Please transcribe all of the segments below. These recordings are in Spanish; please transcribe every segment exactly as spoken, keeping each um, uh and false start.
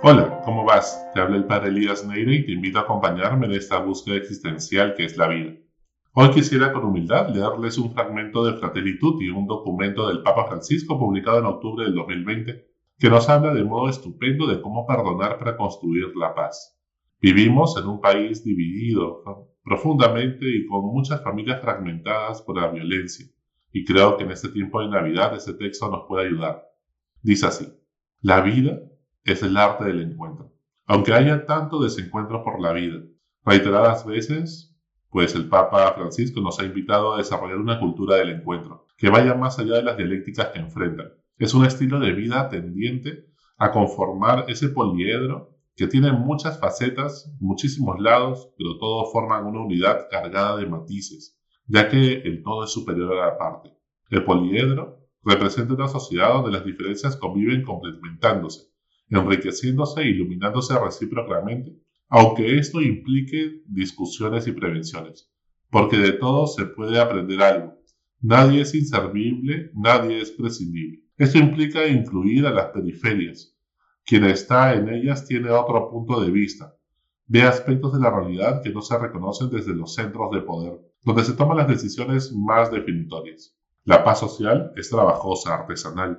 Hola, ¿cómo vas? Te habla el padre Elías Neira y te invito a acompañarme en esta búsqueda existencial que es la vida. Hoy quisiera con humildad leerles un fragmento de Fratelli Tutti, un documento del Papa Francisco publicado en octubre del dos mil veinte, que nos habla de modo estupendo de cómo perdonar para construir la paz. Vivimos en un país dividido profundamente y con muchas familias fragmentadas por la violencia, y creo que en este tiempo de Navidad este texto nos puede ayudar. Dice así: la vida es el arte del encuentro, aunque haya tanto desencuentro por la vida. Reiteradas veces, pues el Papa Francisco nos ha invitado a desarrollar una cultura del encuentro, que vaya más allá de las dialécticas que enfrentan. Es un estilo de vida tendiente a conformar ese poliedro que tiene muchas facetas, muchísimos lados, pero todos forman una unidad cargada de matices, ya que el todo es superior a la parte. El poliedro representa una sociedad donde las diferencias conviven complementándose, enriqueciéndose e iluminándose recíprocamente, aunque esto implique discusiones y prevenciones, porque de todo se puede aprender algo. Nadie es inservible, nadie es prescindible. Esto implica incluir a las periferias. Quien está en ellas tiene otro punto de vista, ve aspectos de la realidad que no se reconocen desde los centros de poder, donde se toman las decisiones más definitorias. La paz social es trabajosa, artesanal.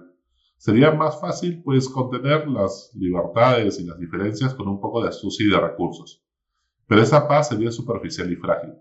Sería más fácil, pues, contener las libertades y las diferencias con un poco de astucia y de recursos. Pero esa paz sería superficial y frágil,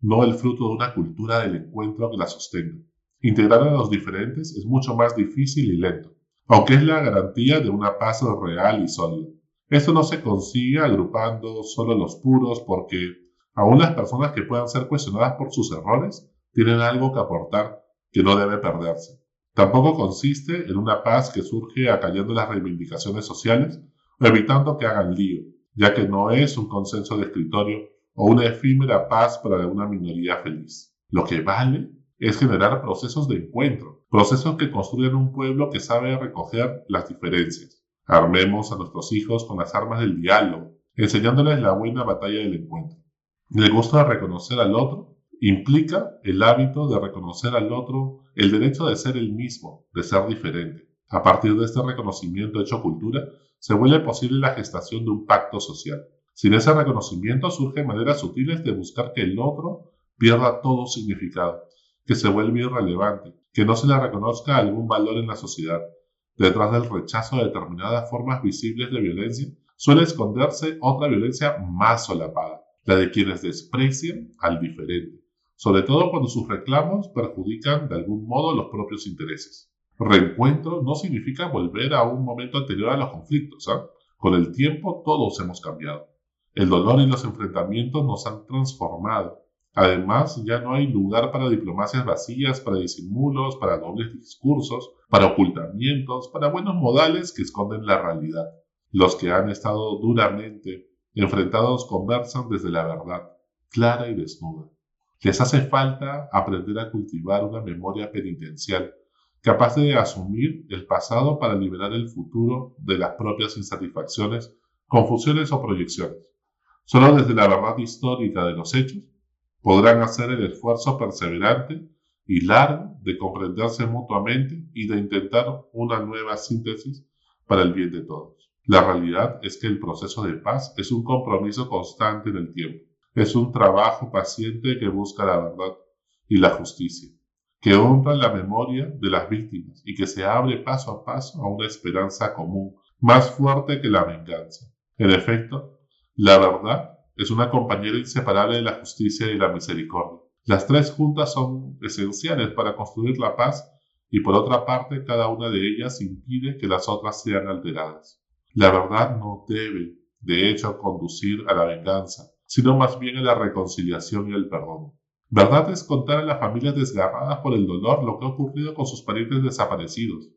no el fruto de una cultura del encuentro que la sostenga. Integrar a los diferentes es mucho más difícil y lento, aunque es la garantía de una paz real y sólida. Esto no se consigue agrupando solo los puros, porque aún las personas que puedan ser cuestionadas por sus errores tienen algo que aportar que no debe perderse. Tampoco consiste en una paz que surge acallando las reivindicaciones sociales o evitando que hagan lío, ya que no es un consenso de escritorio o una efímera paz para una minoría feliz. Lo que vale es generar procesos de encuentro, procesos que construyan un pueblo que sabe recoger las diferencias. Armemos a nuestros hijos con las armas del diálogo, enseñándoles la buena batalla del encuentro. El gusto de reconocer al otro implica el hábito de reconocer al otro el derecho de ser el mismo, de ser diferente. A partir de este reconocimiento hecho cultura, se vuelve posible la gestación de un pacto social. Sin ese reconocimiento surgen maneras sutiles de buscar que el otro pierda todo significado, que se vuelve irrelevante, que no se le reconozca algún valor en la sociedad. Detrás del rechazo de determinadas formas visibles de violencia suele esconderse otra violencia más solapada, la de quienes desprecian al diferente, sobre todo cuando sus reclamos perjudican de algún modo los propios intereses. Reencuentro no significa volver a un momento anterior a los conflictos, ¿eh? Con el tiempo todos hemos cambiado. El dolor y los enfrentamientos nos han transformado. Además, ya no hay lugar para diplomacias vacías, para disimulos, para dobles discursos, para ocultamientos, para buenos modales que esconden la realidad. Los que han estado duramente enfrentados conversan desde la verdad, clara y desnuda. Les hace falta aprender a cultivar una memoria penitencial, capaz de asumir el pasado para liberar el futuro de las propias insatisfacciones, confusiones o proyecciones. Solo desde la verdad histórica de los hechos podrán hacer el esfuerzo perseverante y largo de comprenderse mutuamente y de intentar una nueva síntesis para el bien de todos. La realidad es que el proceso de paz es un compromiso constante en el tiempo. Es un trabajo paciente que busca la verdad y la justicia, que honra la memoria de las víctimas y que se abre paso a paso a una esperanza común, más fuerte que la venganza. En efecto, la verdad es una compañera inseparable de la justicia y la misericordia. Las tres juntas son esenciales para construir la paz y, por otra parte, cada una de ellas impide que las otras sean alteradas. La verdad no debe, de hecho, conducir a la venganza, sino más bien a la reconciliación y el perdón. Verdad es contar a las familias desgarradas por el dolor lo que ha ocurrido con sus parientes desaparecidos.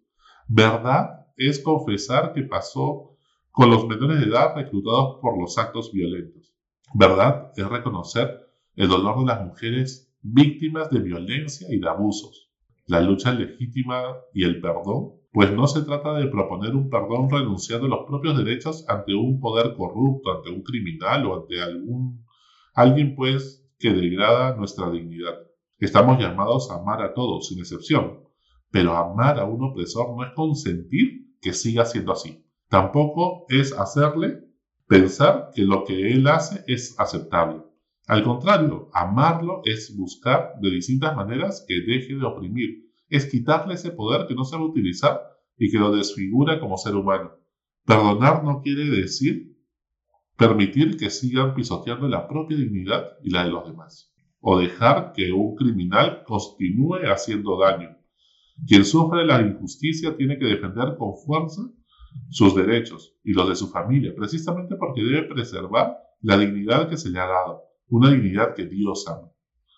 Verdad es confesar qué pasó con los menores de edad reclutados por los actos violentos. Verdad es reconocer el dolor de las mujeres víctimas de violencia y de abusos. La lucha legítima y el perdón, pues no se trata de proponer un perdón renunciando a los propios derechos ante un poder corrupto, ante un criminal o ante algún alguien pues que degrada nuestra dignidad. Estamos llamados a amar a todos, sin excepción, pero amar a un opresor no es consentir que siga siendo así. Tampoco es hacerle pensar que lo que él hace es aceptable. Al contrario, amarlo es buscar de distintas maneras que deje de oprimir. Es quitarle ese poder que no sabe utilizar y que lo desfigura como ser humano. Perdonar no quiere decir permitir que sigan pisoteando la propia dignidad y la de los demás, o dejar que un criminal continúe haciendo daño. Quien sufre la injusticia tiene que defender con fuerza sus derechos y los de su familia, precisamente porque debe preservar la dignidad que se le ha dado, una dignidad que Dios ama.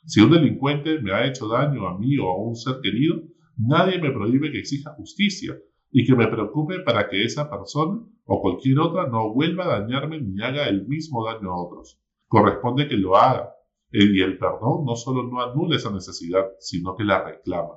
Si un delincuente me ha hecho daño a mí o a un ser querido, nadie me prohíbe que exija justicia y que me preocupe para que esa persona o cualquier otra no vuelva a dañarme ni haga el mismo daño a otros. Corresponde que lo haga, y el perdón no solo no anula esa necesidad, sino que la reclama.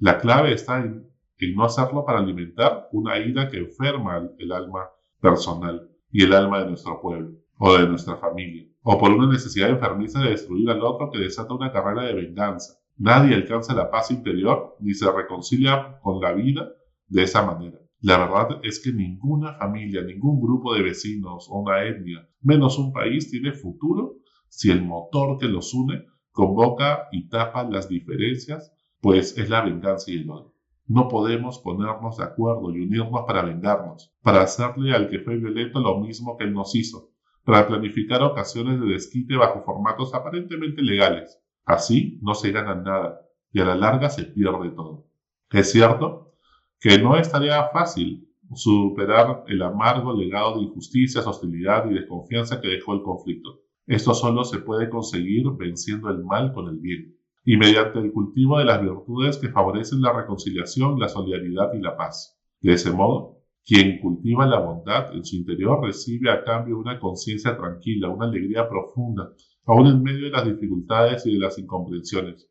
La clave está en, en no hacerlo para alimentar una ira que enferma el alma personal y el alma de nuestro pueblo o de nuestra familia, o por una necesidad enfermiza de destruir al otro que desata una carrera de venganza. Nadie alcanza la paz interior ni se reconcilia con la vida de esa manera. La verdad es que ninguna familia, ningún grupo de vecinos o una etnia, menos un país, tiene futuro si el motor que los une convoca y tapa las diferencias, pues es la venganza y el odio. No podemos ponernos de acuerdo y unirnos para vengarnos, para hacerle al que fue violento lo mismo que él nos hizo, para planificar ocasiones de desquite bajo formatos aparentemente legales. Así no se gana nada y a la larga se pierde todo. Es cierto que no es tarea fácil superar el amargo legado de injusticias, hostilidad y desconfianza que dejó el conflicto. Esto solo se puede conseguir venciendo el mal con el bien y mediante el cultivo de las virtudes que favorecen la reconciliación, la solidaridad y la paz. De ese modo, quien cultiva la bondad en su interior recibe a cambio una conciencia tranquila, una alegría profunda, aún en medio de las dificultades y de las incomprensiones.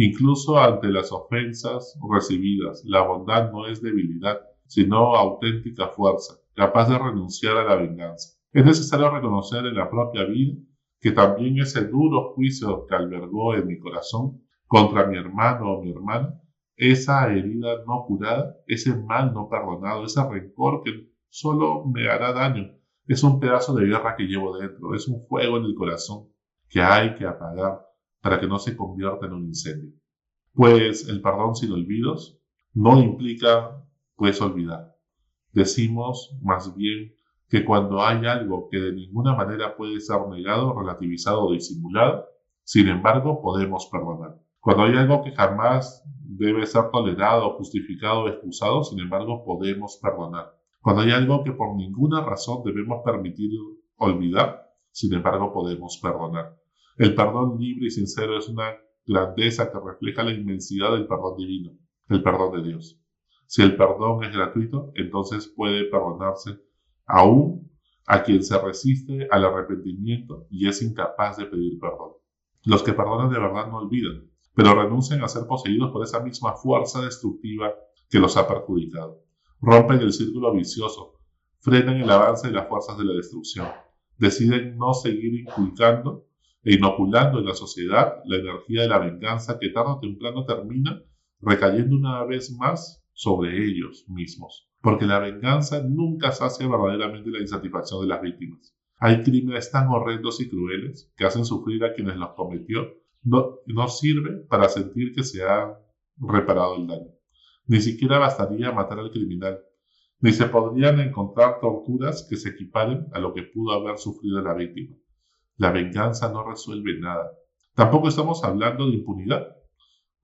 Incluso ante las ofensas recibidas, la bondad no es debilidad, sino auténtica fuerza, capaz de renunciar a la venganza. Es necesario reconocer en la propia vida que también ese duro juicio que albergó en mi corazón contra mi hermano o mi hermana, esa herida no curada, ese mal no perdonado, ese rencor que solo me hará daño, es un pedazo de guerra que llevo dentro, es un fuego en el corazón que hay que apagar, para que no se convierta en un incendio. Pues el perdón sin olvidos no implica, pues, olvidar. Decimos, más bien, que cuando hay algo que de ninguna manera puede ser negado, relativizado o disimulado, sin embargo, podemos perdonar. Cuando hay algo que jamás debe ser tolerado, justificado o excusado, sin embargo, podemos perdonar. Cuando hay algo que por ninguna razón debemos permitir olvidar, sin embargo, podemos perdonar. El perdón libre y sincero es una grandeza que refleja la inmensidad del perdón divino, el perdón de Dios. Si el perdón es gratuito, entonces puede perdonarse aún a quien se resiste al arrepentimiento y es incapaz de pedir perdón. Los que perdonan de verdad no olvidan, pero renuncian a ser poseídos por esa misma fuerza destructiva que los ha perjudicado. Rompen el círculo vicioso, frenan el avance de las fuerzas de la destrucción, deciden no seguir inculcando e inoculando en la sociedad la energía de la venganza que tarde o temprano termina recayendo una vez más sobre ellos mismos. Porque la venganza nunca sacia verdaderamente la insatisfacción de las víctimas. Hay crímenes tan horrendos y crueles que hacen sufrir a quienes los cometió. No, no sirve para sentir que se ha reparado el daño. Ni siquiera bastaría matar al criminal. Ni se podrían encontrar torturas que se equiparen a lo que pudo haber sufrido la víctima. La venganza no resuelve nada. Tampoco estamos hablando de impunidad,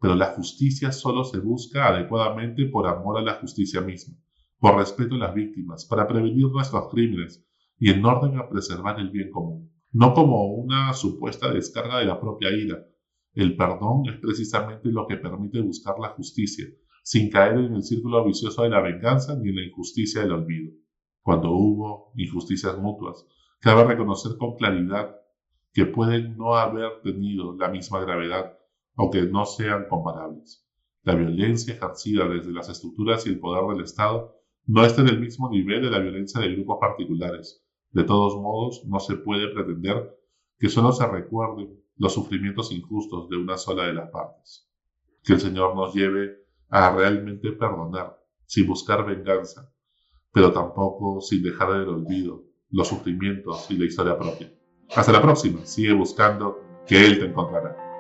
pero la justicia solo se busca adecuadamente por amor a la justicia misma, por respeto a las víctimas, para prevenir nuestros crímenes y en orden a preservar el bien común, no como una supuesta descarga de la propia ira. El perdón es precisamente lo que permite buscar la justicia, sin caer en el círculo vicioso de la venganza ni en la injusticia del olvido. Cuando hubo injusticias mutuas, cabe reconocer con claridad que pueden no haber tenido la misma gravedad, aunque no sean comparables. La violencia ejercida desde las estructuras y el poder del Estado no está en el mismo nivel de la violencia de grupos particulares. De todos modos, no se puede pretender que solo se recuerden los sufrimientos injustos de una sola de las partes. Que el Señor nos lleve a realmente perdonar, sin buscar venganza, pero tampoco sin dejar en el olvido los sufrimientos y la historia propia. Hasta la próxima, sigue buscando que Él te encontrará.